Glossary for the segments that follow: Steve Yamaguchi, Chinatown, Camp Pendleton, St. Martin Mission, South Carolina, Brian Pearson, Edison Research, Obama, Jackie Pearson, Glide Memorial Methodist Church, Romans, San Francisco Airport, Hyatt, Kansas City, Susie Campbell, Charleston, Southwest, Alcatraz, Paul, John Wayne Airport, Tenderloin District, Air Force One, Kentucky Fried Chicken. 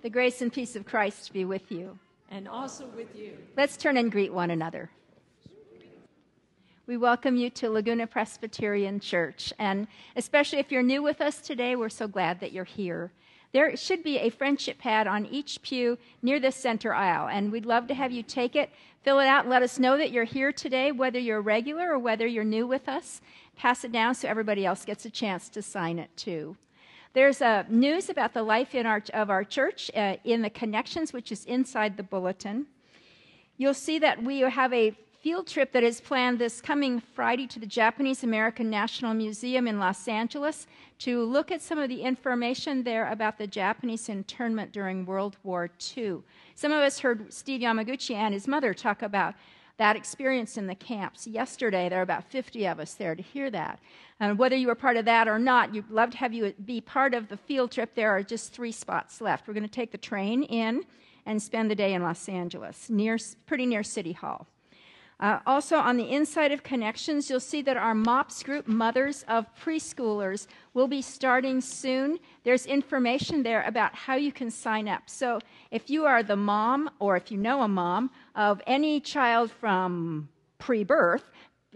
The grace and peace of Christ be with you. And also with you. Let's turn and greet one another. We welcome you to Laguna Presbyterian Church, and especially if you're new with us today, we're so glad that you're here. There should be a friendship pad on each pew near the center aisle, and we'd love to have you take it, fill it out, and let us know that you're here today, whether you're regular or whether you're new with us. Pass it down so everybody else gets a chance to sign it too. There's news about the life of our church in the Connections, which is inside the bulletin. You'll see that we have a field trip that is planned this coming Friday to the Japanese American National Museum in Los Angeles to look at some of the information there about the Japanese internment during World War II. Some of us heard Steve Yamaguchi and his mother talk about that experience in the camps yesterday. There are about 50 of us there to hear that. And whether you were part of that or not, we'd love to have you be part of the field trip. There are just 3 spots left. We're going to take the train in and spend the day in Los Angeles, pretty near City Hall. Also, on the inside of Connections, you'll see that our MOPS group, Mothers of Preschoolers, will be starting soon. There's information there about how you can sign up. So if you are the mom, or if you know a mom, of any child from pre-birth,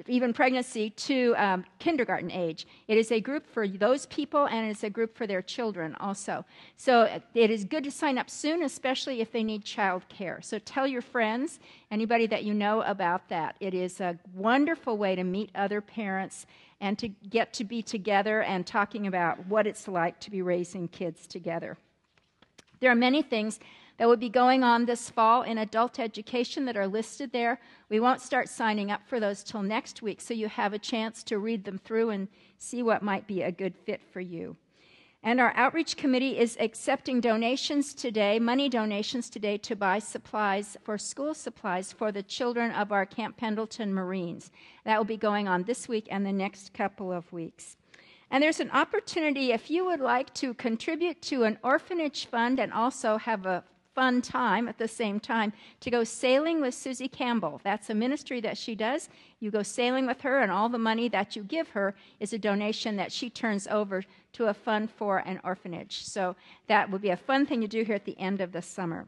even pregnancy, to kindergarten age. It is a group for those people, and it's a group for their children also. So it is good to sign up soon, especially if they need child care. So tell your friends, anybody that you know, about that. It is a wonderful way to meet other parents and to get to be together and talking about what it's like to be raising kids together. There are many things that will be going on this fall in adult education that are listed there. We won't start signing up for those till next week, so you have a chance to read them through and see what might be a good fit for you. And our outreach committee is accepting donations today, money donations today, to buy supplies for school supplies for the children of our Camp Pendleton Marines. That will be going on this week and the next couple of weeks. And there's an opportunity, if you would like to contribute to an orphanage fund and also have a fun time at the same time, to go sailing with Susie Campbell. That's a ministry that she does. You go sailing with her, and all the money that you give her is a donation that she turns over to a fund for an orphanage. So that would be a fun thing to do here at the end of the summer.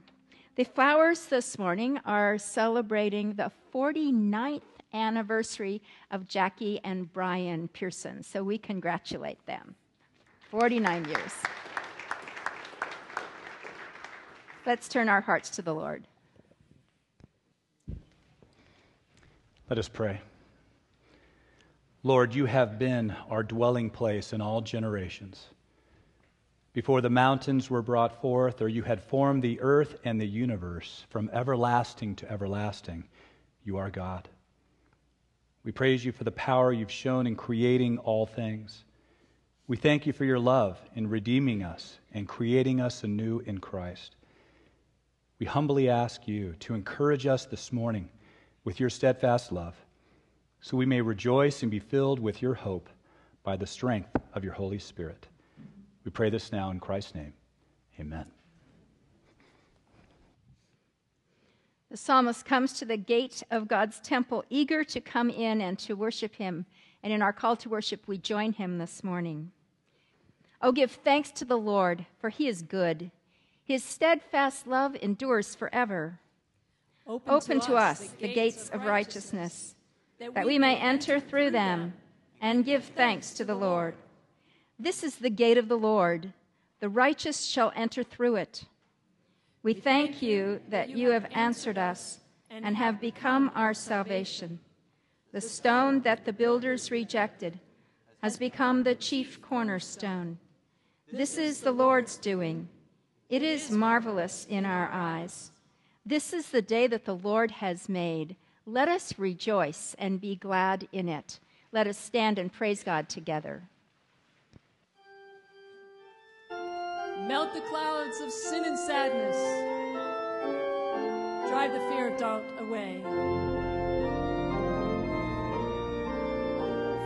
The flowers this morning are celebrating the 49th anniversary of Jackie and Brian Pearson, so we congratulate them. 49 years. Let's turn our hearts to the Lord. Let us pray. Lord, you have been our dwelling place in all generations. Before the mountains were brought forth, or you had formed the earth and the universe, from everlasting to everlasting, you are God. We praise you for the power you've shown in creating all things. We thank you for your love in redeeming us and creating us anew in Christ. We humbly ask you to encourage us this morning with your steadfast love, so we may rejoice and be filled with your hope by the strength of your Holy Spirit. We pray this now in Christ's name. Amen. The psalmist comes to the gate of God's temple, eager to come in and to worship him. And in our call to worship, we join him this morning. Oh, give thanks to the Lord, for he is good. His steadfast love endures forever. Open to us the gates of righteousness, that we may enter through them and give thanks to the Lord. This is the gate of the Lord. The righteous shall enter through it. We thank you that you have answered us and have become our salvation. The stone that the builders rejected has become the chief cornerstone. This is the Lord's doing. It is marvelous in our eyes. This is the day that the Lord has made. Let us rejoice and be glad in it. Let us stand and praise God together. Melt the clouds of sin and sadness. Drive the fear of doubt away.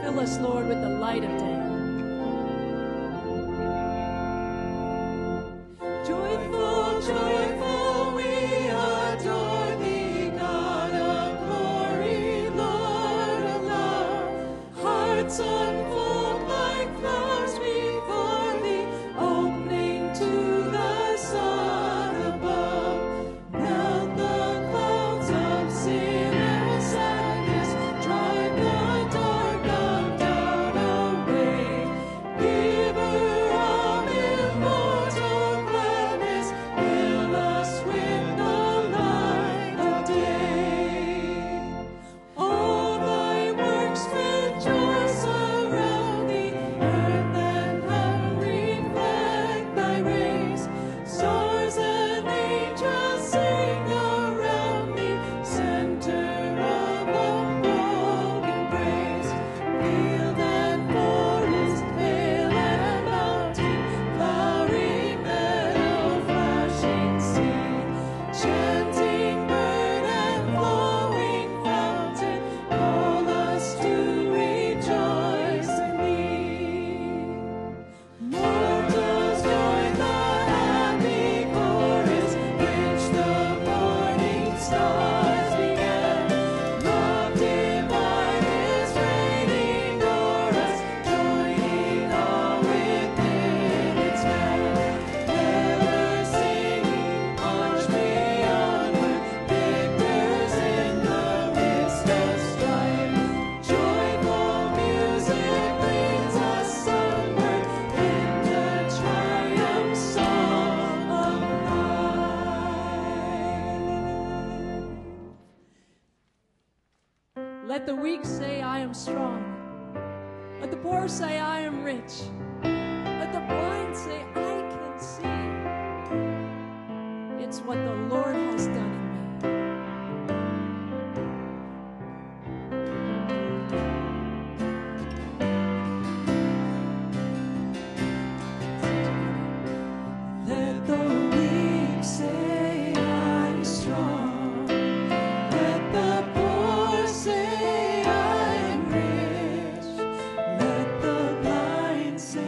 Fill us, Lord, with the light of day. Joyful, joyful, we adore thee, God of glory, Lord of love, hearts unfold like flowers before thee, opening to the sun above. Melt the clouds of sin and sadness, drive the dark. Let the weak say, I am strong. Let the poor say, I am rich. Let the blind say, I can see. It's what the Lord has done in me. Let the weak say, I am strong. Let the poor say, I am rich. Let the blind say,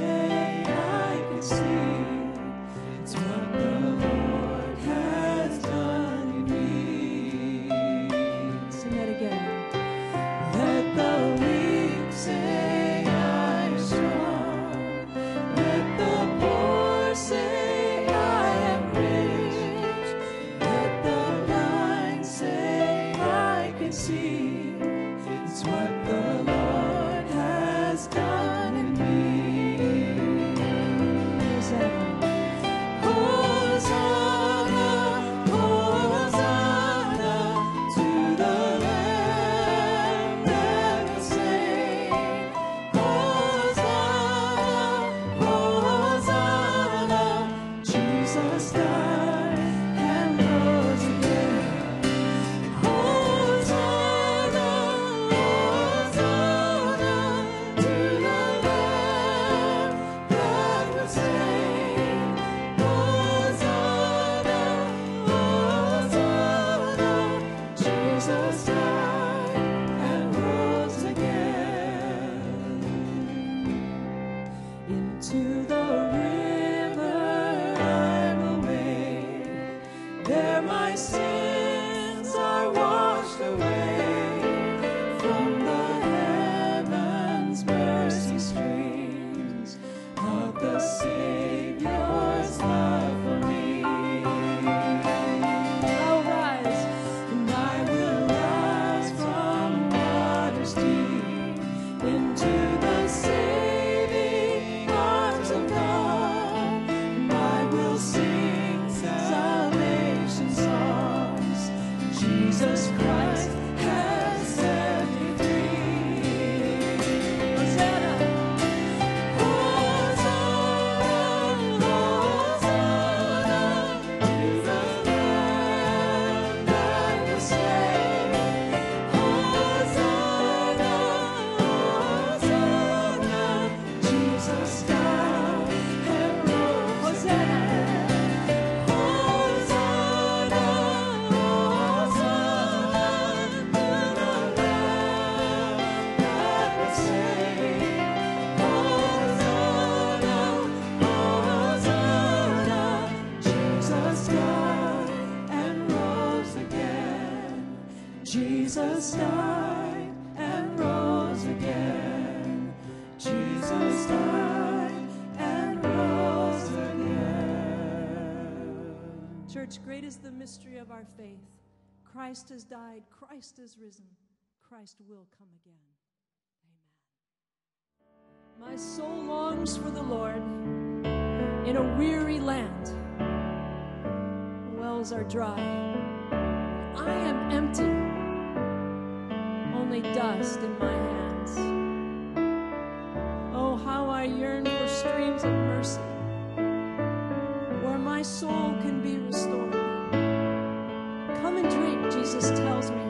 Jesus died and rose again. Jesus died and rose again. Church, great is the mystery of our faith. Christ has died, Christ is risen, Christ will come again. Amen. My soul longs for the Lord in a weary land. The wells are dry. I am empty, only dust in my hands. Oh, how I yearn for streams of mercy, where my soul can be restored. Come and drink, Jesus tells me.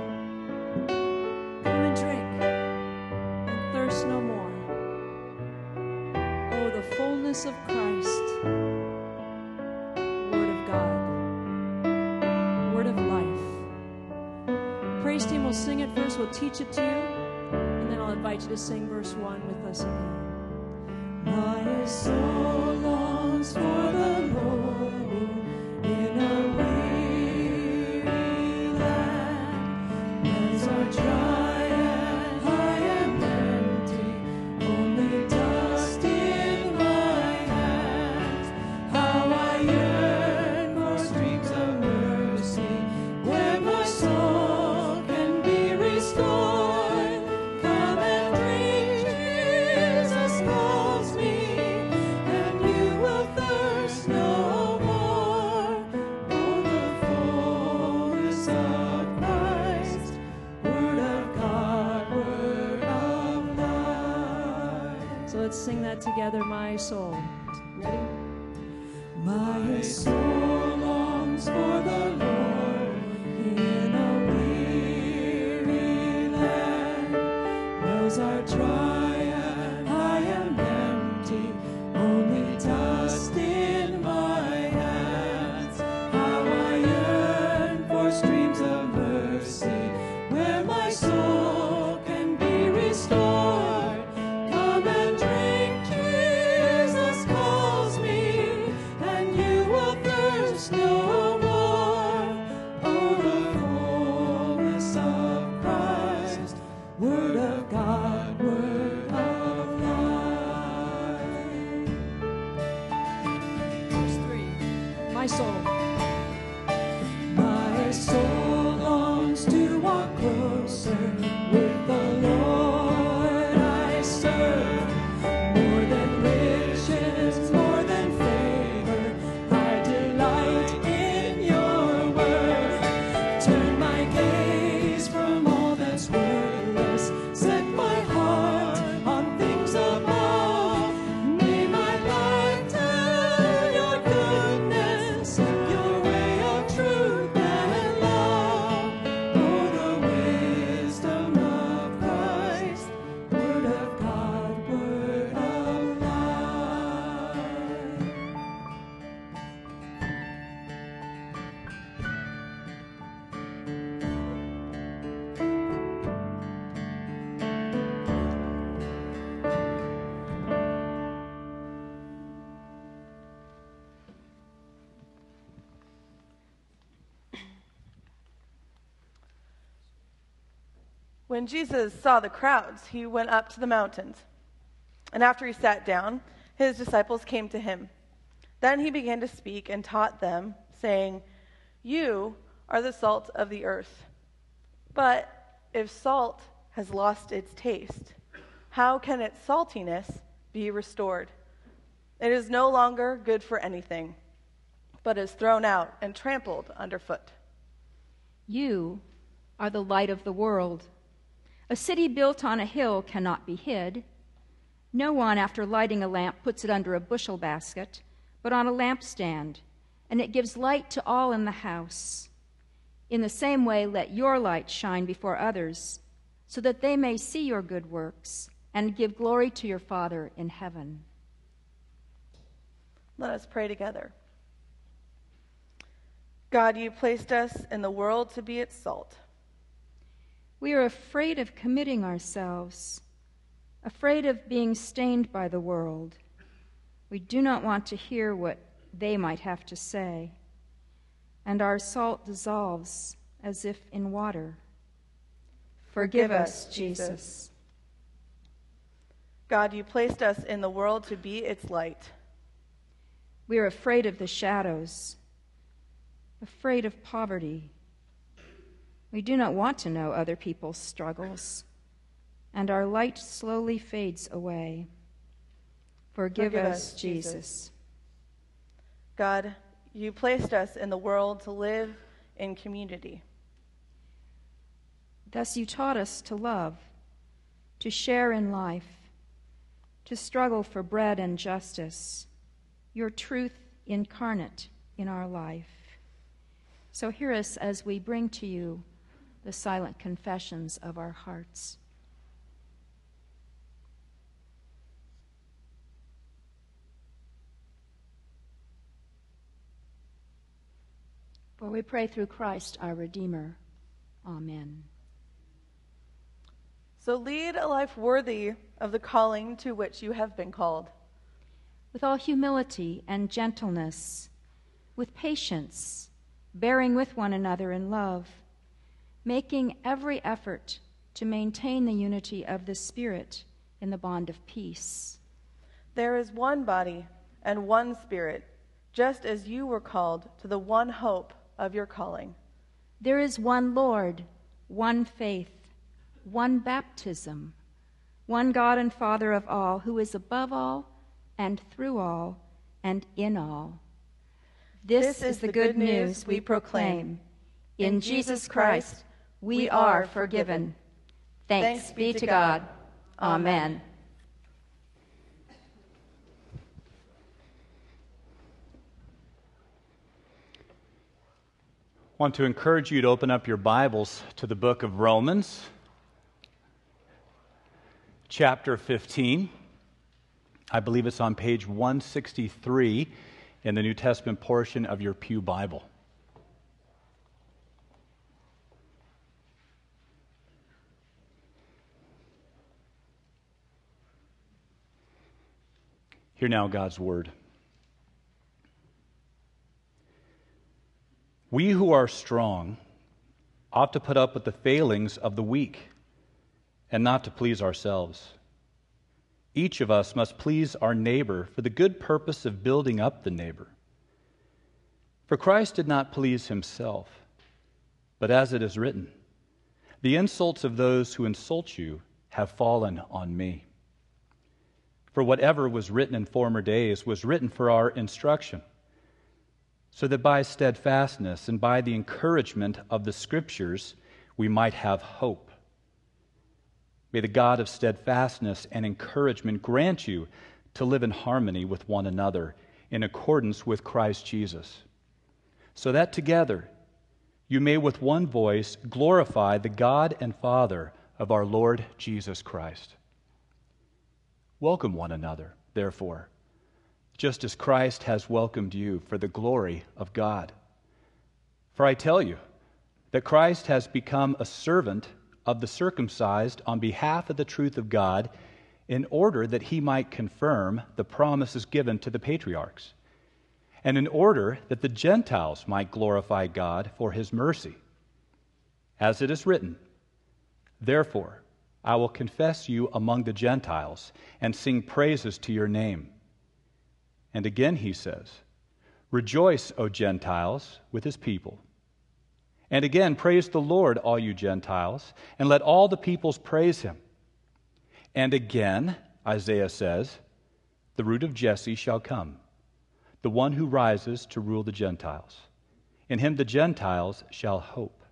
Come and drink and thirst no more. Oh, the fullness of Christ, Word of God, Word of life. Praise team will sing it first. We'll teach it to you, and then I'll invite you to sing verse 1 with us again. My soul longs for the Lord in a way. Sing that together, my soul. Ready? My soul longs for the Lord in a weary land. Those are dry and I am empty, only dust in my hands. How I yearn for streams of mercy, where my soul can be restored. When Jesus saw the crowds, he went up to the mountains. And after he sat down, his disciples came to him. Then he began to speak and taught them, saying, "You are the salt of the earth. But if salt has lost its taste, how can its saltiness be restored? It is no longer good for anything, but is thrown out and trampled underfoot. You are the light of the world. A city built on a hill cannot be hid. No one, after lighting a lamp, puts it under a bushel basket, but on a lampstand, and it gives light to all in the house. In the same way, let your light shine before others, so that they may see your good works and give glory to your Father in heaven." Let us pray together. God, you placed us in the world to be its salt. We are afraid of committing ourselves, afraid of being stained by the world. We do not want to hear what they might have to say, and our salt dissolves as if in water. Forgive us, Jesus. God, you placed us in the world to be its light. We are afraid of the shadows, afraid of poverty. We do not want to know other people's struggles, and our light slowly fades away. Forgive us, Jesus. God, you placed us in the world to live in community. Thus you taught us to love, to share in life, to struggle for bread and justice, your truth incarnate in our life. So hear us as we bring to you the silent confessions of our hearts. For we pray through Christ our Redeemer. Amen. So lead a life worthy of the calling to which you have been called. With all humility and gentleness, with patience, bearing with one another in love, making every effort to maintain the unity of the Spirit in the bond of peace. There is one body and one Spirit, just as you were called to the one hope of your calling. There is one Lord, one faith, one baptism, one God and Father of all, who is above all and through all and in all. This is the good news we proclaim. In Jesus Christ, we are forgiven. Thanks be to God. Amen. I want to encourage you to open up your Bibles to the book of Romans, chapter 15. I believe it's on page 163 in the New Testament portion of your Pew Bible. Hear now God's word. We who are strong ought to put up with the failings of the weak and not to please ourselves. Each of us must please our neighbor for the good purpose of building up the neighbor. For Christ did not please himself, but as it is written, the insults of those who insult you have fallen on me. For whatever was written in former days was written for our instruction, so that by steadfastness and by the encouragement of the Scriptures we might have hope. May the God of steadfastness and encouragement grant you to live in harmony with one another in accordance with Christ Jesus, so that together you may with one voice glorify the God and Father of our Lord Jesus Christ. Welcome one another, therefore, just as Christ has welcomed you for the glory of God. For I tell you that Christ has become a servant of the circumcised on behalf of the truth of God, in order that he might confirm the promises given to the patriarchs, and in order that the Gentiles might glorify God for his mercy. As it is written, therefore, I will confess you among the Gentiles and sing praises to your name. And again he says, rejoice, O Gentiles, with his people. And again, praise the Lord, all you Gentiles, and let all the peoples praise him. And again, Isaiah says, the root of Jesse shall come, the one who rises to rule the Gentiles. In him the Gentiles shall hope.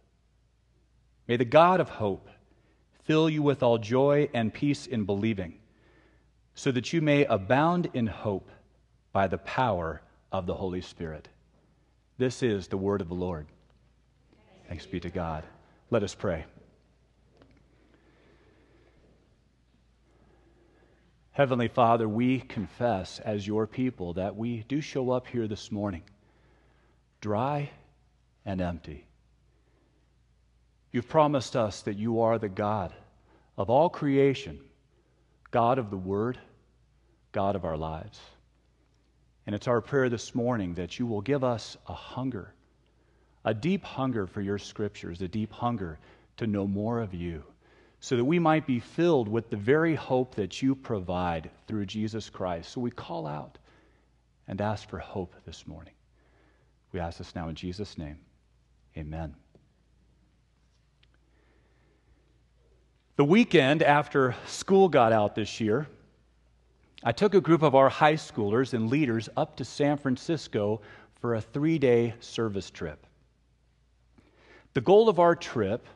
May the God of hope fill you with all joy and peace in believing, so that you may abound in hope by the power of the Holy Spirit. This is the word of the Lord. Thanks be to God. Let us pray. Heavenly Father, we confess as your people that we do show up here this morning, dry and empty. You've promised us that you are the God of all creation, God of the Word, God of our lives. And it's our prayer this morning that you will give us a hunger, a deep hunger for your Scriptures, a deep hunger to know more of you, so that we might be filled with the very hope that you provide through Jesus Christ. So we call out and ask for hope this morning. We ask this now in Jesus' name. Amen. The weekend after school got out this year, I took a group of our high schoolers and leaders up to San Francisco for a 3-day service trip. The goal of our trip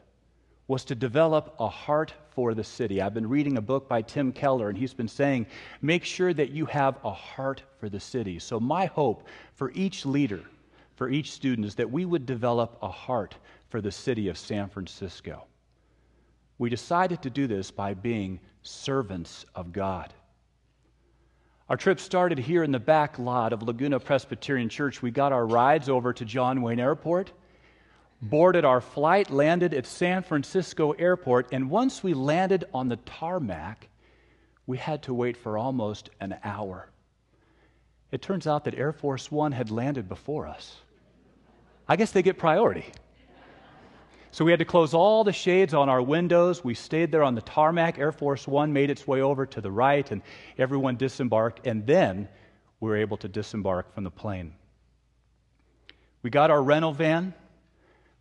was to develop a heart for the city. I've been reading a book by Tim Keller, and he's been saying, make sure that you have a heart for the city. So my hope for each leader, for each student, is that we would develop a heart for the city of San Francisco. We decided to do this by being servants of God. Our trip started here in the back lot of Laguna Presbyterian Church. We got our rides over to John Wayne Airport, boarded our flight, landed at San Francisco Airport, and once we landed on the tarmac, we had to wait for almost an hour. It turns out that Air Force One had landed before us. I guess they get priority. So we had to close all the shades on our windows. We stayed there on the tarmac. Air Force One made its way over to the right, and everyone disembarked, and then we were able to disembark from the plane. We got our rental van,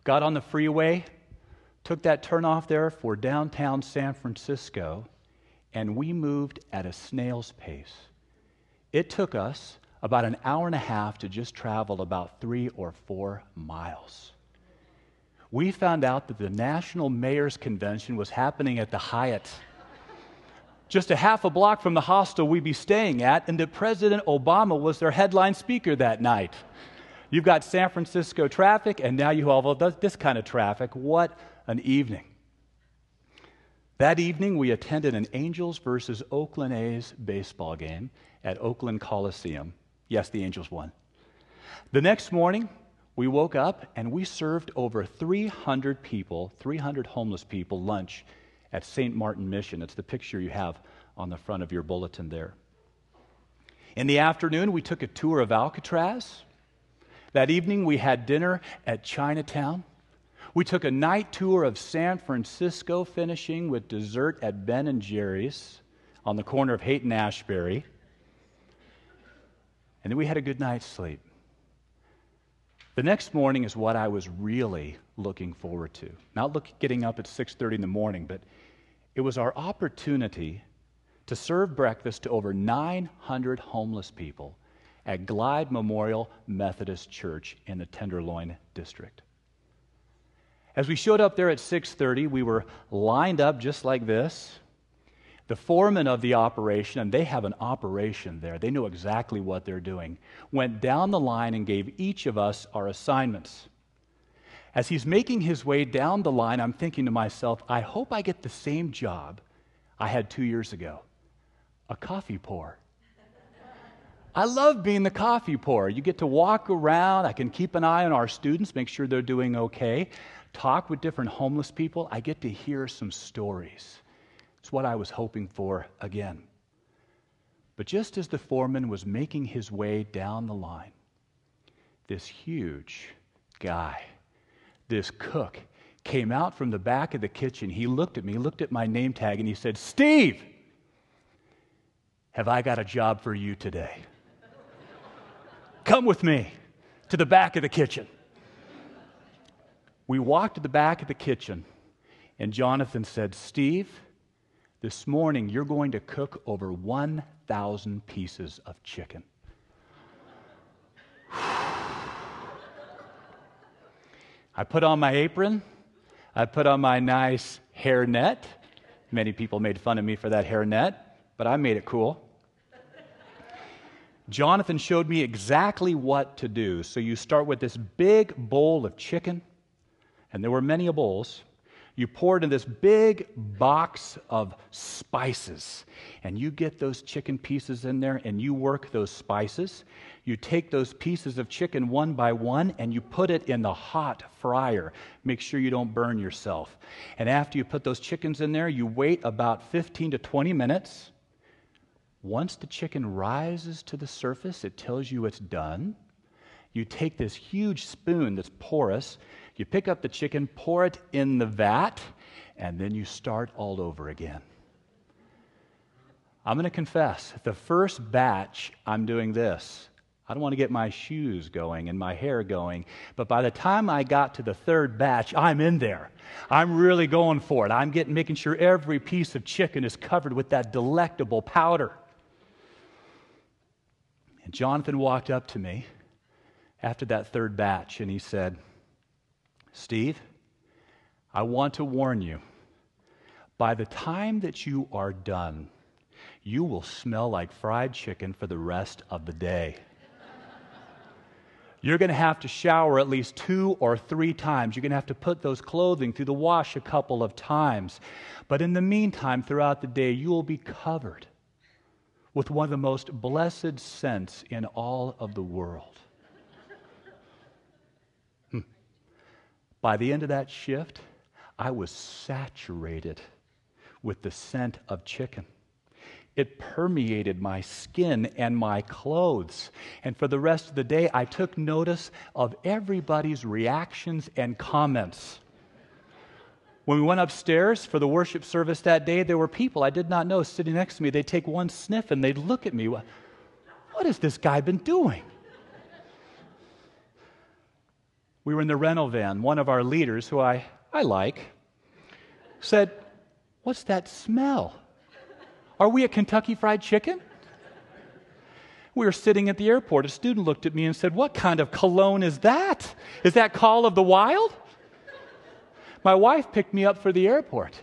got on the freeway, took that turnoff there for downtown San Francisco, and we moved at a snail's pace. It took us about an hour and a half to just travel about 3 or 4 miles. We found out that the National Mayor's Convention was happening at the Hyatt, just a half a block from the hostel we'd be staying at, and that President Obama was their headline speaker that night. You've got San Francisco traffic, and now you have this kind of traffic. What an evening. That evening, we attended an Angels versus Oakland A's baseball game at Oakland Coliseum. Yes, the Angels won. The next morning, we woke up, and we served over 300 people, 300 homeless people, lunch at St. Martin Mission. It's the picture you have on the front of your bulletin there. In the afternoon, we took a tour of Alcatraz. That evening, we had dinner at Chinatown. We took a night tour of San Francisco, finishing with dessert at Ben & Jerry's on the corner of Haight and Ashbury. And then we had a good night's sleep. The next morning is what I was really looking forward to. Not getting up at 6:30 in the morning, but it was our opportunity to serve breakfast to over 900 homeless people at Glide Memorial Methodist Church in the Tenderloin District. As we showed up there at 6:30, we were lined up just like this. The foreman of the operation, and they have an operation there, they know exactly what they're doing, went down the line and gave each of us our assignments. As he's making his way down the line, I'm thinking to myself, I hope I get the same job I had 2 years ago, a coffee pour. I love being the coffee pourer. You get to walk around. I can keep an eye on our students, make sure they're doing okay, talk with different homeless people. I get to hear some stories. It's what I was hoping for again. But just as the foreman was making his way down the line, this huge guy, this cook, came out from the back of the kitchen. He looked at me, looked at my name tag, and he said, "Steve, have I got a job for you today? Come with me to the back of the kitchen." We walked to the back of the kitchen, and Jonathan said, "Steve, this morning you're going to cook over 1,000 pieces of chicken." I put on my apron. I put on my nice hairnet. Many people made fun of me for that hairnet, but I made it cool. Jonathan showed me exactly what to do. So you start with this big bowl of chicken, and there were many bowls. You pour it in this big box of spices, and you get those chicken pieces in there, and you work those spices. You take those pieces of chicken one by one, and you put it in the hot fryer. Make sure you don't burn yourself. And after you put those chickens in there, you wait about 15 to 20 minutes. Once the chicken rises to the surface, it tells you it's done. You take this huge spoon that's porous, you pick up the chicken, pour it in the vat, and then you start all over again. I'm going to confess, the first batch, I'm doing this. I don't want to get my shoes going and my hair going, but by the time I got to the third batch, I'm in there. I'm really going for it. I'm making sure every piece of chicken is covered with that delectable powder. And Jonathan walked up to me after that third batch, and he said, "Steve, I want to warn you, by the time that you are done, you will smell like fried chicken for the rest of the day. You're going to have to shower at least 2 or 3 times. You're going to have to put those clothing through the wash a couple of times. But in the meantime, throughout the day, you will be covered with one of the most blessed scents in all of the world." By the end of that shift, I was saturated with the scent of chicken. It permeated my skin and my clothes. And for the rest of the day, I took notice of everybody's reactions and comments. When we went upstairs for the worship service that day, there were people I did not know sitting next to me. They'd take one sniff and they'd look at me. What has this guy been doing? We were in the rental van. One of our leaders, who I like, said, "What's that smell? Are we at Kentucky Fried Chicken?" We were sitting at the airport. A student looked at me and said, "What kind of cologne is that? Is that Call of the Wild?" My wife picked me up for the airport.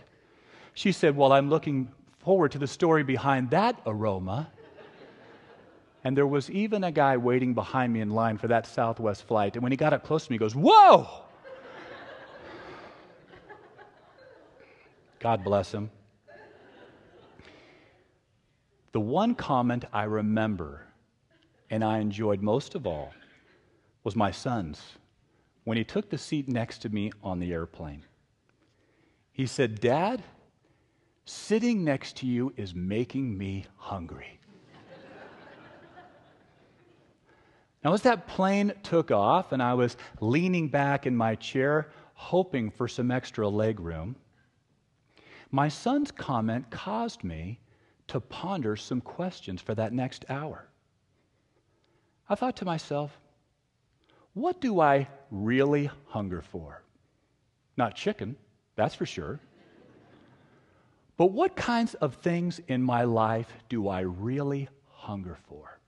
She said, "Well, I'm looking forward to the story behind that aroma." And there was even a guy waiting behind me in line for that Southwest flight. And when he got up close to me, he goes, "Whoa!" God bless him. The one comment I remember and I enjoyed most of all was my son's, when he took the seat next to me on the airplane. He said, "Dad, sitting next to you is making me hungry." Now, as that plane took off and I was leaning back in my chair, hoping for some extra leg room, my son's comment caused me to ponder some questions for that next hour. I thought to myself, what do I really hunger for? Not chicken, that's for sure. But what kinds of things in my life do I really hunger for?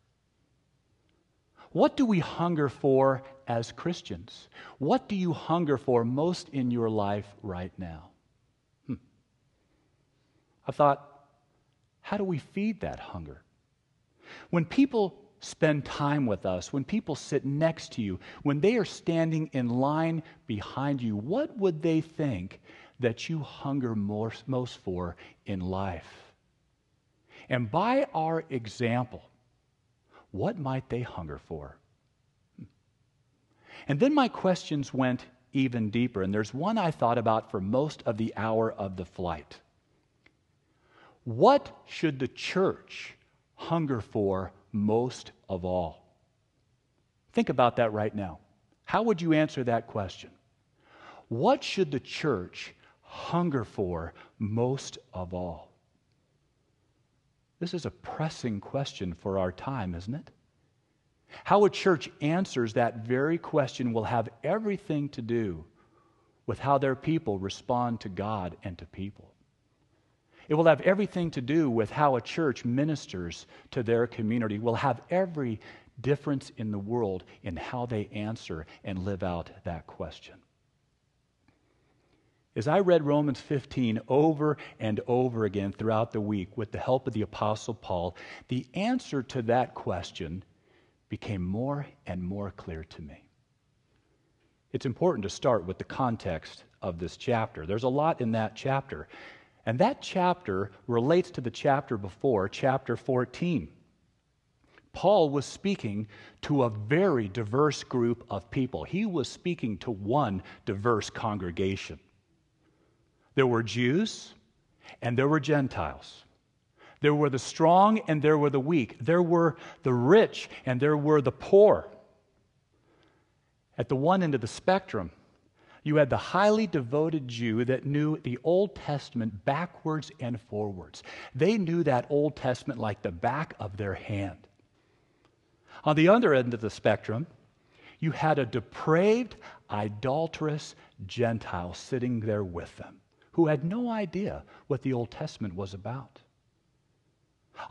What do we hunger for as Christians? What do you hunger for most in your life right now? I thought, how do we feed that hunger? When people spend time with us, when people sit next to you, when they are standing in line behind you, what would they think that you hunger most for in life? And by our example, what might they hunger for? And then my questions went even deeper, and there's one I thought about for most of the hour of the flight. What should the church hunger for most of all? Think about that right now. How would you answer that question? What should the church hunger for most of all? This is a pressing question for our time, isn't it? How a church answers that very question will have everything to do with how their people respond to God and to people. It will have everything to do with how a church ministers to their community. It will have every difference in the world in how they answer and live out that question. As I read Romans 15 over and over again throughout the week with the help of the Apostle Paul, the answer to that question became more and more clear to me. It's important to start with the context of this chapter. There's a lot in that chapter. And that chapter relates to the chapter before, chapter 14. Paul was speaking to a very diverse group of people. He was speaking to one diverse congregation. There were Jews and there were Gentiles. There were the strong and there were the weak. There were the rich and there were the poor. At the one end of the spectrum, you had the highly devoted Jew that knew the Old Testament backwards and forwards. They knew that Old Testament like the back of their hand. On the other end of the spectrum, you had a depraved, idolatrous Gentile sitting there with them who had no idea what the Old Testament was about.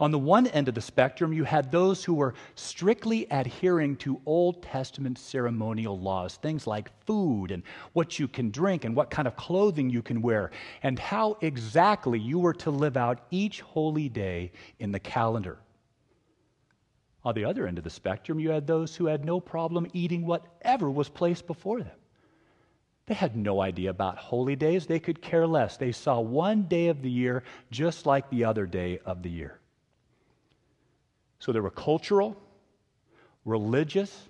On the one end of the spectrum, you had those who were strictly adhering to Old Testament ceremonial laws, things like food and what you can drink and what kind of clothing you can wear and how exactly you were to live out each holy day in the calendar. On the other end of the spectrum, you had those who had no problem eating whatever was placed before them. They had no idea about holy days. They could care less. They saw one day of the year just like the other day of the year. So there were cultural, religious,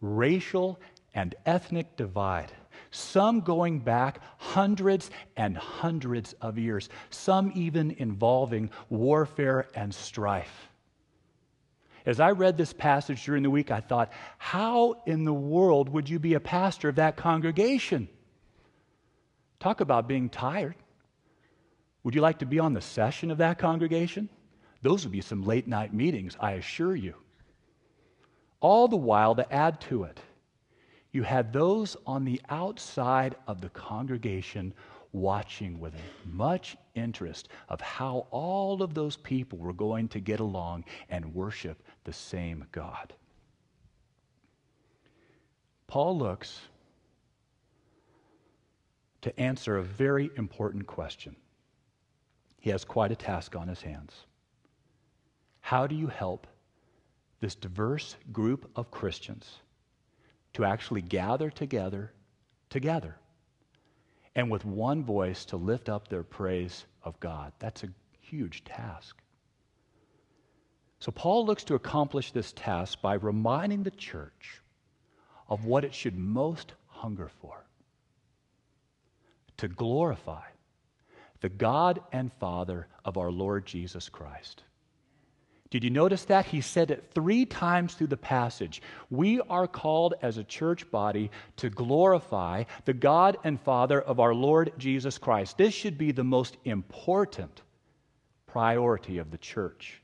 racial, and ethnic divide. Some going back hundreds and hundreds of years, some even involving warfare and strife. As I read this passage during the week, I thought, how in the world would you be a pastor of that congregation? Talk about being tired. Would you like to be on the session of that congregation? Those would be some late-night meetings, I assure you. All the while, to add to it, you had those on the outside of the congregation watching with much interest of how all of those people were going to get along and worship the same God. Paul looks to answer a very important question. He has quite a task on his hands. How do you help this diverse group of Christians to actually gather together, and with one voice to lift up their praise of God? That's a huge task. So Paul looks to accomplish this task by reminding the church of what it should most hunger for: to glorify the God and Father of our Lord Jesus Christ. Did you notice that? He said it three times through the passage. We are called as a church body to glorify the God and Father of our Lord Jesus Christ. This should be the most important priority of the church.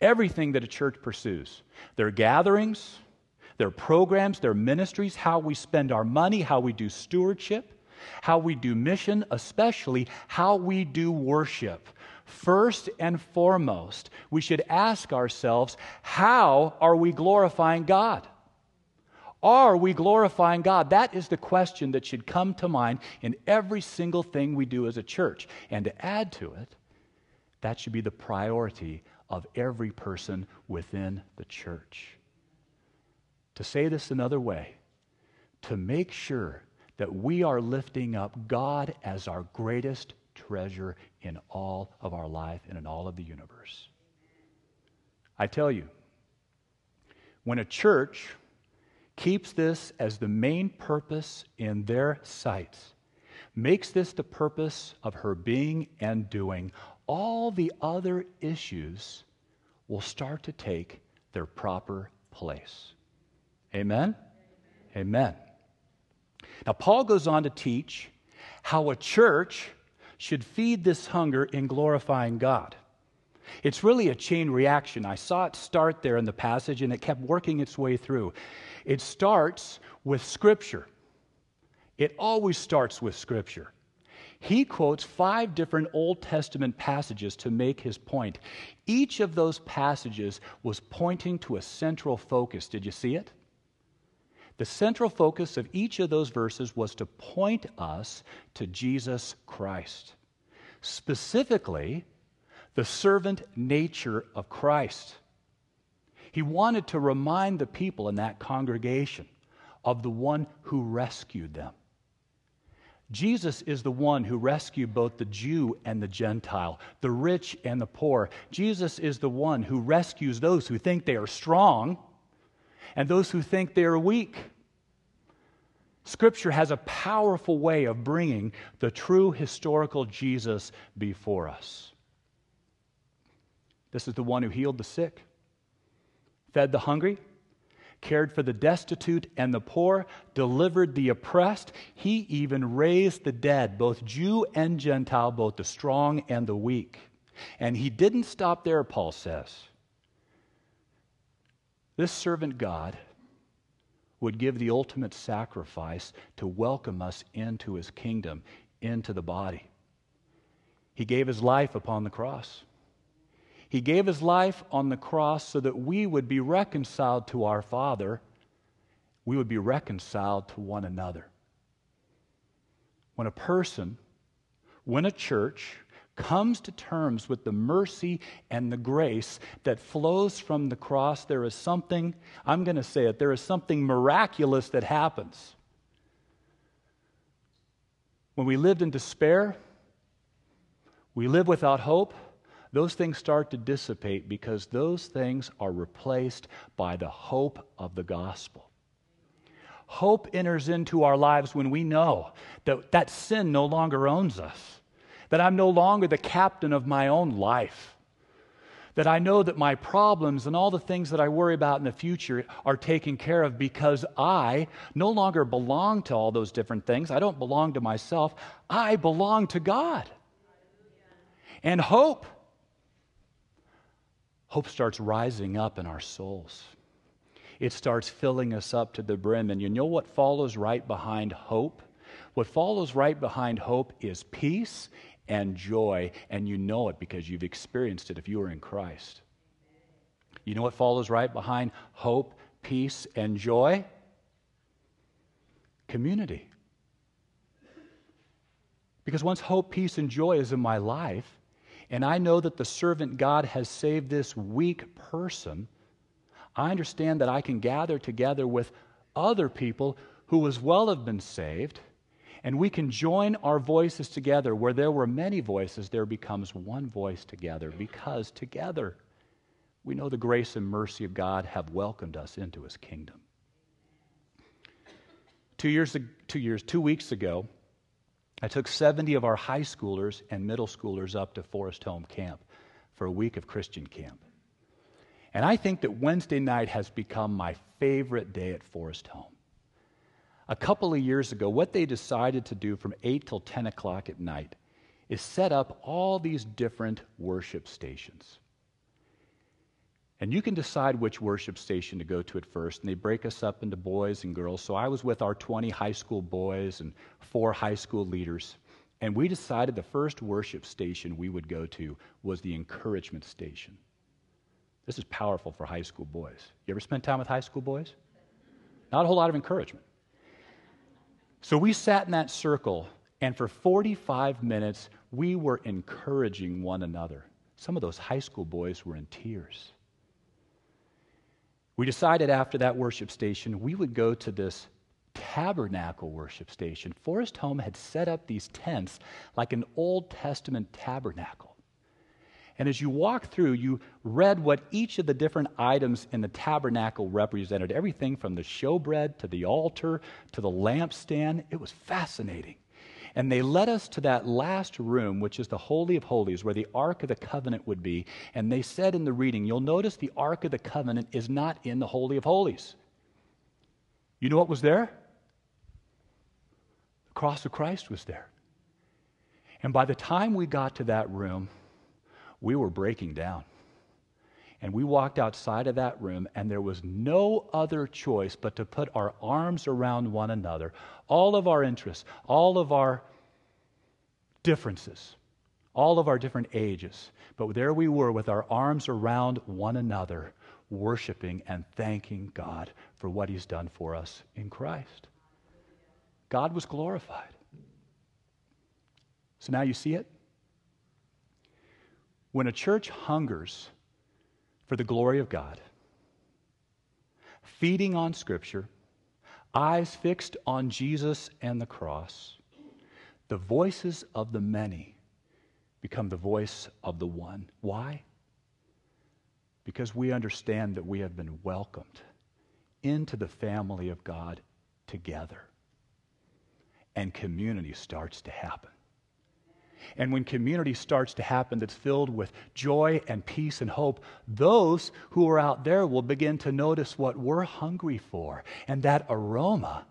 Everything that a church pursues, their gatherings, their programs, their ministries, how we spend our money, how we do stewardship, how we do mission, especially how we do worship. First and foremost, we should ask ourselves, how are we glorifying God? Are we glorifying God? That is the question that should come to mind in every single thing we do as a church. And to add to it, that should be the priority of every person within the church. To say this another way, to make sure that we are lifting up God as our greatest treasure in all of our life and in all of the universe. I tell you, when a church keeps this as the main purpose in their sights, makes this the purpose of her being and doing, all the other issues will start to take their proper place. Amen? Amen. Now, Paul goes on to teach how a church should feed this hunger in glorifying God. It's really a chain reaction. I saw it start there in the passage, and it kept working its way through. It starts with Scripture. It always starts with Scripture. He quotes 5 different Old Testament passages to make his point. Each of those passages was pointing to a central focus. Did you see it? The central focus of each of those verses was to point us to Jesus Christ, specifically the servant nature of Christ. He wanted to remind the people in that congregation of the one who rescued them. Jesus is the one who rescued both the Jew and the Gentile, the rich and the poor. Jesus is the one who rescues those who think they are strong and those who think they are weak. Scripture has a powerful way of bringing the true historical Jesus before us. This is the one who healed the sick, fed the hungry, cared for the destitute and the poor, delivered the oppressed. He even raised the dead, both Jew and Gentile, both the strong and the weak. And he didn't stop there, Paul says. This servant God would give the ultimate sacrifice to welcome us into his kingdom, into the body. He gave his life upon the cross. He gave his life on the cross so that we would be reconciled to our Father. We would be reconciled to one another. When a person, when a church comes to terms with the mercy and the grace that flows from the cross, there is something, I'm going to say it, there is something miraculous that happens. When we lived in despair, we live without hope, those things start to dissipate because those things are replaced by the hope of the gospel. Hope enters into our lives when we know that sin no longer owns us, that I'm no longer the captain of my own life, that I know that my problems and all the things that I worry about in the future are taken care of because I no longer belong to all those different things. I don't belong to myself. I belong to God. And hope starts rising up in our souls. It starts filling us up to the brim. And you know what follows right behind hope? What follows right behind hope is peace and joy, and you know it because you've experienced it if you are in Christ. You know what follows right behind hope, peace, and joy? Community. Because once hope, peace, and joy is in my life, and I know that the servant God has saved this weak person, I understand that I can gather together with other people who as well have been saved, and we can join our voices together. Where there were many voices, there becomes one voice together, because together we know the grace and mercy of God have welcomed us into his kingdom. 2 weeks ago, I took 70 of our high schoolers and middle schoolers up to Forest Home Camp for a week of Christian camp. And I think that Wednesday night has become my favorite day at Forest Home. A couple of years ago, what they decided to do from 8 till 10 o'clock at night is set up all these different worship stations. And you can decide which worship station to go to at first, and they break us up into boys and girls. So I was with our 20 high school boys and 4 high school leaders, and we decided the first worship station we would go to was the encouragement station. This is powerful for high school boys. You ever spend time with high school boys? Not a whole lot of encouragement. So we sat in that circle, and for 45 minutes, we were encouraging one another. Some of those high school boys were in tears. We decided after that worship station, we would go to this tabernacle worship station. Forest Home had set up these tents like an Old Testament tabernacle. And as you walk through, you read what each of the different items in the tabernacle represented. Everything from the showbread to the altar to the lampstand. It was fascinating. And they led us to that last room, which is the Holy of Holies, where the Ark of the Covenant would be. And they said in the reading, you'll notice the Ark of the Covenant is not in the Holy of Holies. You know what was there? The cross of Christ was there. And by the time we got to that room, we were breaking down. And we walked outside of that room, and there was no other choice but to put our arms around one another. All of our interests, all of our differences, all of our different ages. But there we were with our arms around one another, worshiping and thanking God for what he's done for us in Christ. God was glorified. So now you see it? When a church hungers for the glory of God, feeding on Scripture, eyes fixed on Jesus and the cross, the voices of the many become the voice of the one. Why? Because we understand that we have been welcomed into the family of God together, and community starts to happen. And when community starts to happen that's filled with joy and peace and hope, those who are out there will begin to notice what we're hungry for. And that aroma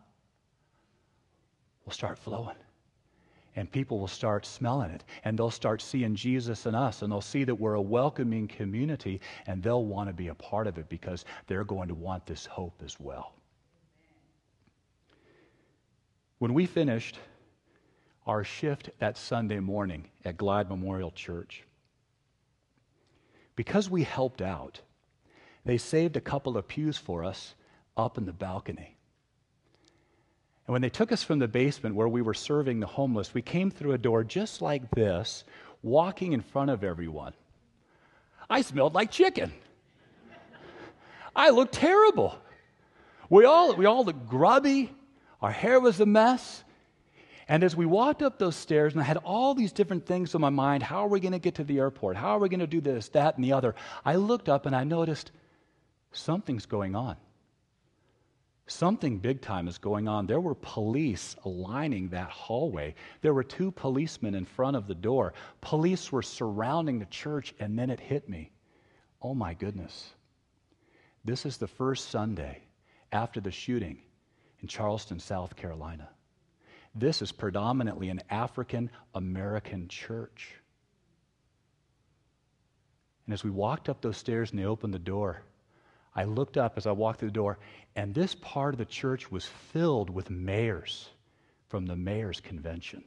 will start flowing. And people will start smelling it. And they'll start seeing Jesus in us. And they'll see that we're a welcoming community. And they'll want to be a part of it because they're going to want this hope as well. When we finished our shift that Sunday morning at Glide Memorial Church, because we helped out, they saved a couple of pews for us up in the balcony. And when they took us from the basement where we were serving the homeless, we came through a door just like this, walking in front of everyone. I smelled like chicken. I looked terrible. We all looked grubby. Our hair was a mess. And as we walked up those stairs, and I had all these different things in my mind, how are we going to get to the airport? How are we going to do this, that, and the other? I looked up and I noticed something's going on. Something big time is going on. There were police lining that hallway. There were two policemen in front of the door. Police were surrounding the church, and then it hit me. Oh my goodness. This is the first Sunday after the shooting in Charleston, South Carolina. This is predominantly an African-American church. And as we walked up those stairs and they opened the door, I looked up as I walked through the door, and this part of the church was filled with mayors from the mayor's convention.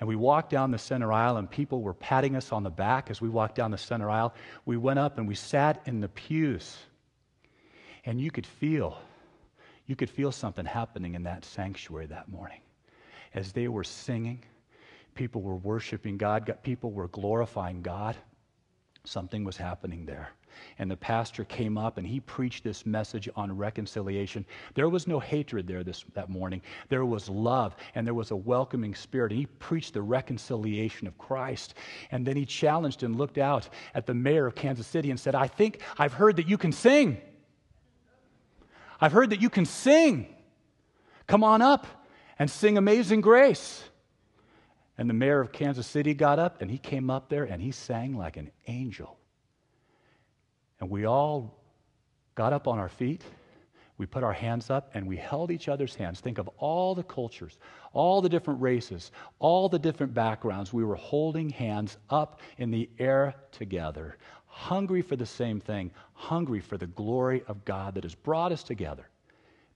And we walked down the center aisle, and people were patting us on the back as we walked down the center aisle. We went up and we sat in the pews, and you could feel something happening in that sanctuary that morning. As they were singing, people were worshiping God, people were glorifying God. Something was happening there. And the pastor came up and he preached this message on reconciliation. There was no hatred there that morning. There was love and there was a welcoming spirit. And he preached the reconciliation of Christ. And then he challenged and looked out at the mayor of Kansas City and said, I think I've heard that you can sing. I've heard that you can sing. Come on up and sing Amazing Grace. And the mayor of Kansas City got up and he came up there and he sang like an angel. And we all got up on our feet. We put our hands up and we held each other's hands. Think of all the cultures, all the different races, all the different backgrounds. We were holding hands up in the air together, hungry for the same thing, hungry for the glory of God that has brought us together.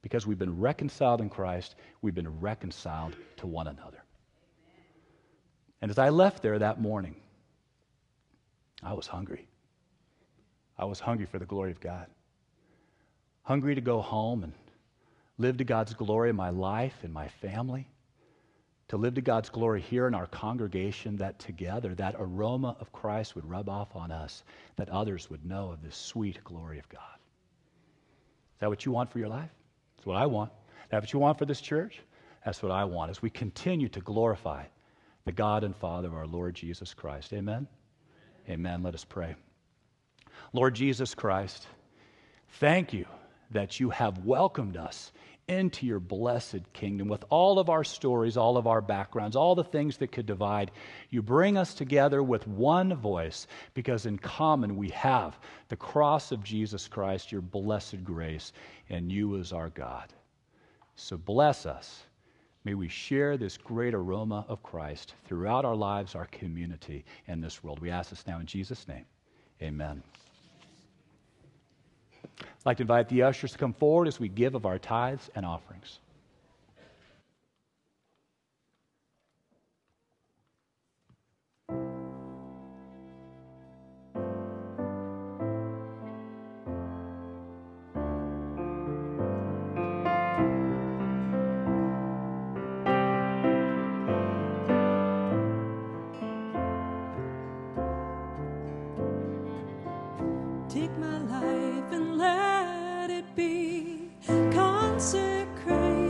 Because we've been reconciled in Christ, we've been reconciled to one another. And as I left there that morning, I was hungry. I was hungry for the glory of God. Hungry to go home and live to God's glory in my life and my family. To live to God's glory here in our congregation, that together, that aroma of Christ would rub off on us, that others would know of this sweet glory of God. Is that what you want for your life? That's what I want. Is that what you want for this church? That's what I want, as we continue to glorify the God and Father of our Lord Jesus Christ. Amen? Amen. Let us pray. Lord Jesus Christ, thank you that you have welcomed us into your blessed kingdom with all of our stories, all of our backgrounds, all the things that could divide. You bring us together with one voice because in common we have the cross of Jesus Christ, your blessed grace, and you as our God. So bless us. May we share this great aroma of Christ throughout our lives, our community, and this world. We ask this now in Jesus' name. Amen. I'd like to invite the ushers to come forward as we give of our tithes and offerings. Take my life and let it be consecrated.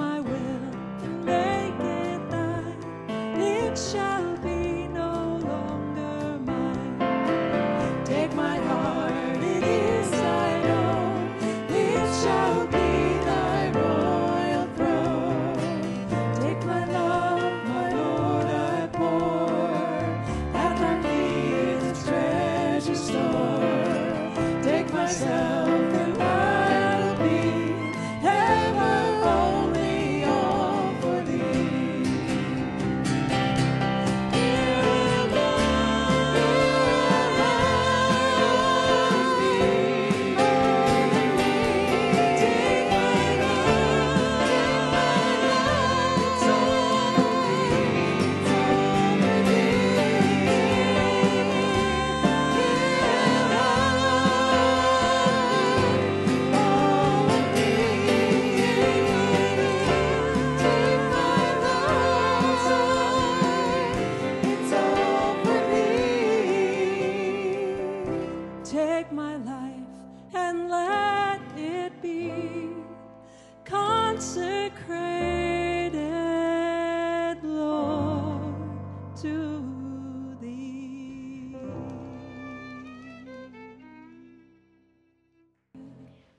my will and make it thine. It shall be no longer mine. Take my heart, it is thine own. It shall be thy royal throne. Take my love, my Lord, I pour at thy feet the treasure store. Take myself.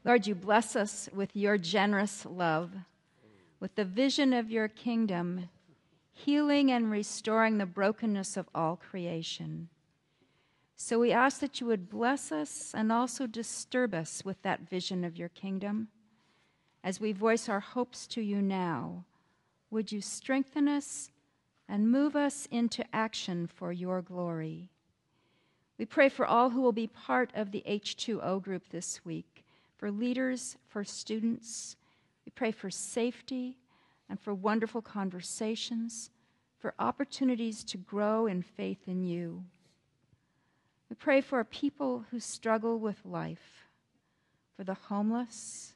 Lord, you bless us with your generous love, with the vision of your kingdom, healing and restoring the brokenness of all creation. So we ask that you would bless us and also disturb us with that vision of your kingdom. As we voice our hopes to you now, would you strengthen us and move us into action for your glory? We pray for all who will be part of the H2O group this week, for leaders, for students. We pray for safety and for wonderful conversations, for opportunities to grow in faith in you. We pray for people who struggle with life, for the homeless,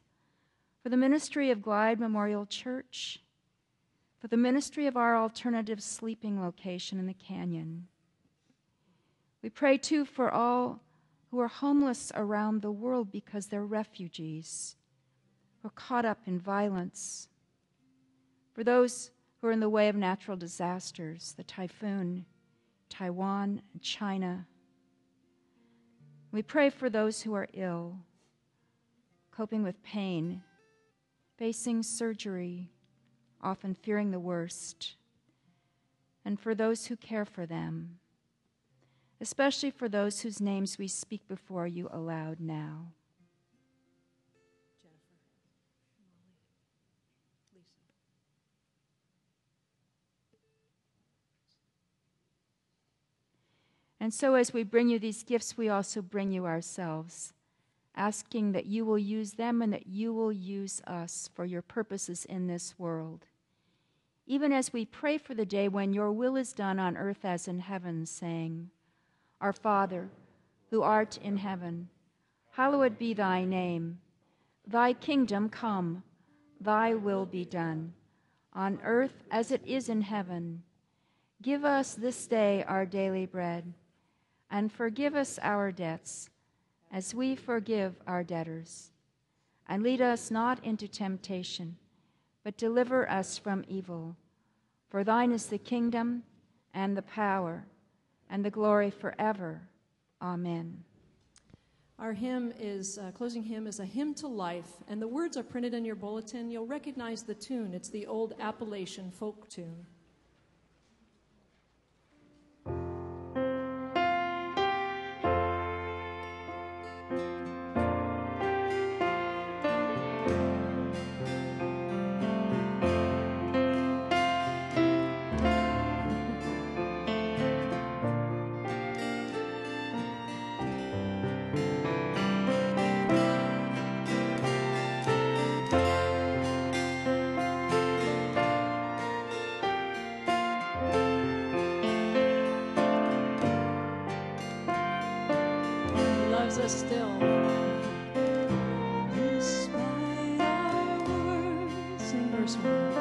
for the ministry of Glide Memorial Church, for the ministry of our alternative sleeping location in the canyon. We pray, too, for all who are homeless around the world because they're refugees, who are caught up in violence, for those who are in the way of natural disasters, the typhoon, Taiwan, and China. We pray for those who are ill, coping with pain, facing surgery, often fearing the worst, and for those who care for them, especially for those whose names we speak before you aloud now. Jennifer, Molly, Lisa. And so as we bring you these gifts, we also bring you ourselves, asking that you will use them and that you will use us for your purposes in this world, even as we pray for the day when your will is done on earth as in heaven, saying, Our Father, who art in heaven, hallowed be thy name. Thy kingdom come, thy will be done, on earth as it is in heaven. Give us this day our daily bread, and forgive us our debts, as we forgive our debtors. And lead us not into temptation, but deliver us from evil. For thine is the kingdom and the power and the glory forever. Amen. Our hymn is, closing hymn is A Hymn to Life, and the words are printed in your bulletin. You'll recognize the tune. It's the old Appalachian folk tune. Oh,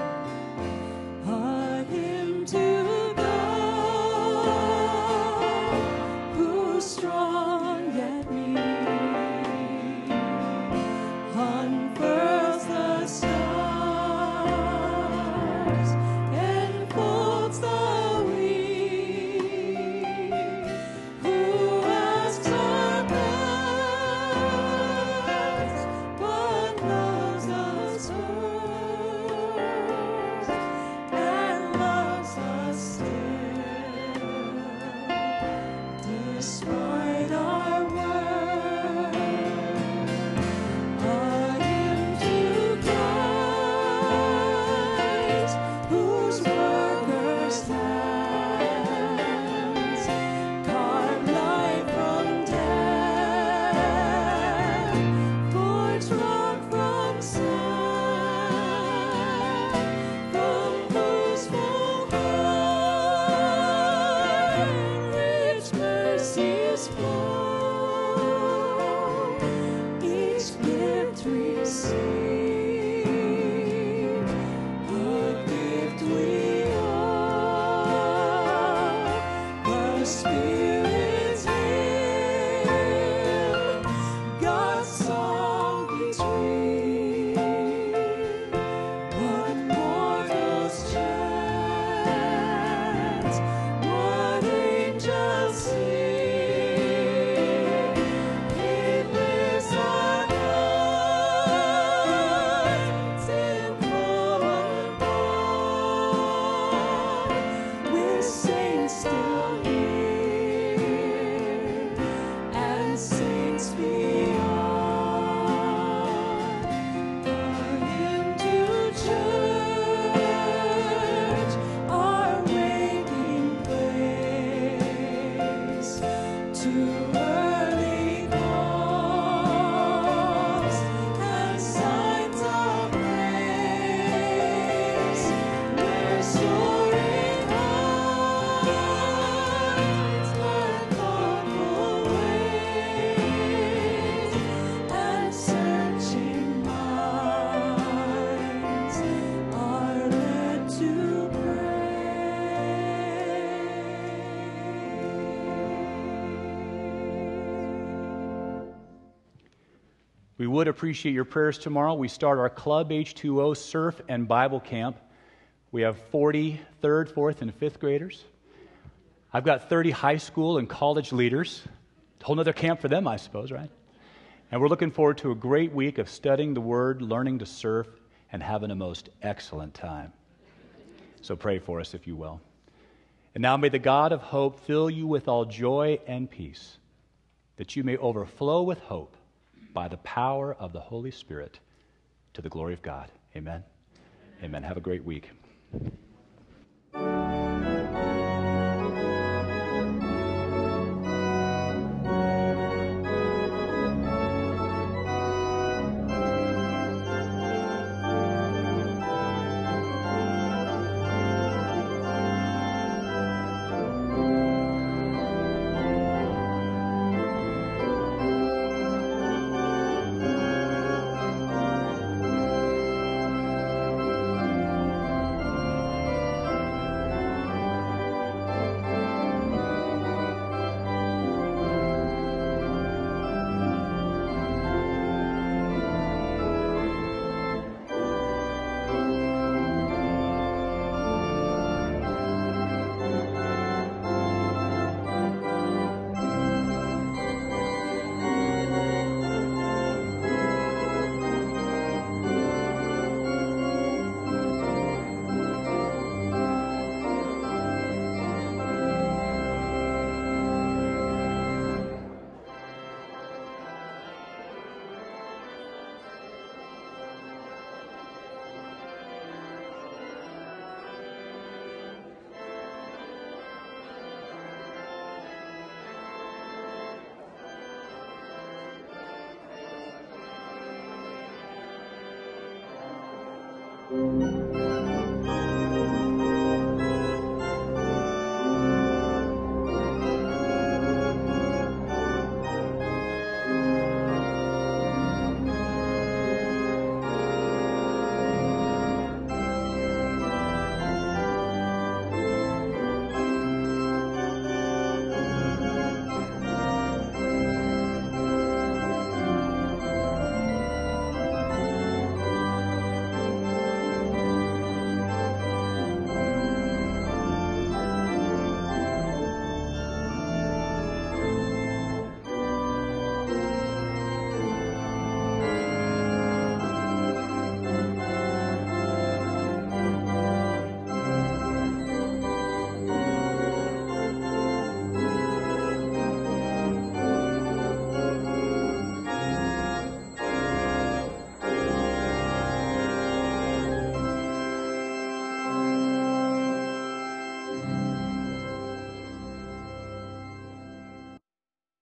We would appreciate your prayers tomorrow. We start our Club H2O Surf and Bible Camp. We have 40 third, fourth, and fifth graders. I've got 30 high school and college leaders. Whole nother camp for them, I suppose, right? And we're looking forward to a great week of studying the Word, learning to surf, and having a most excellent time. So pray for us, if you will. And now may the God of hope fill you with all joy and peace, that you may overflow with hope by the power of the Holy Spirit, to the glory of God. Amen. Amen. Have a great week. Thank you.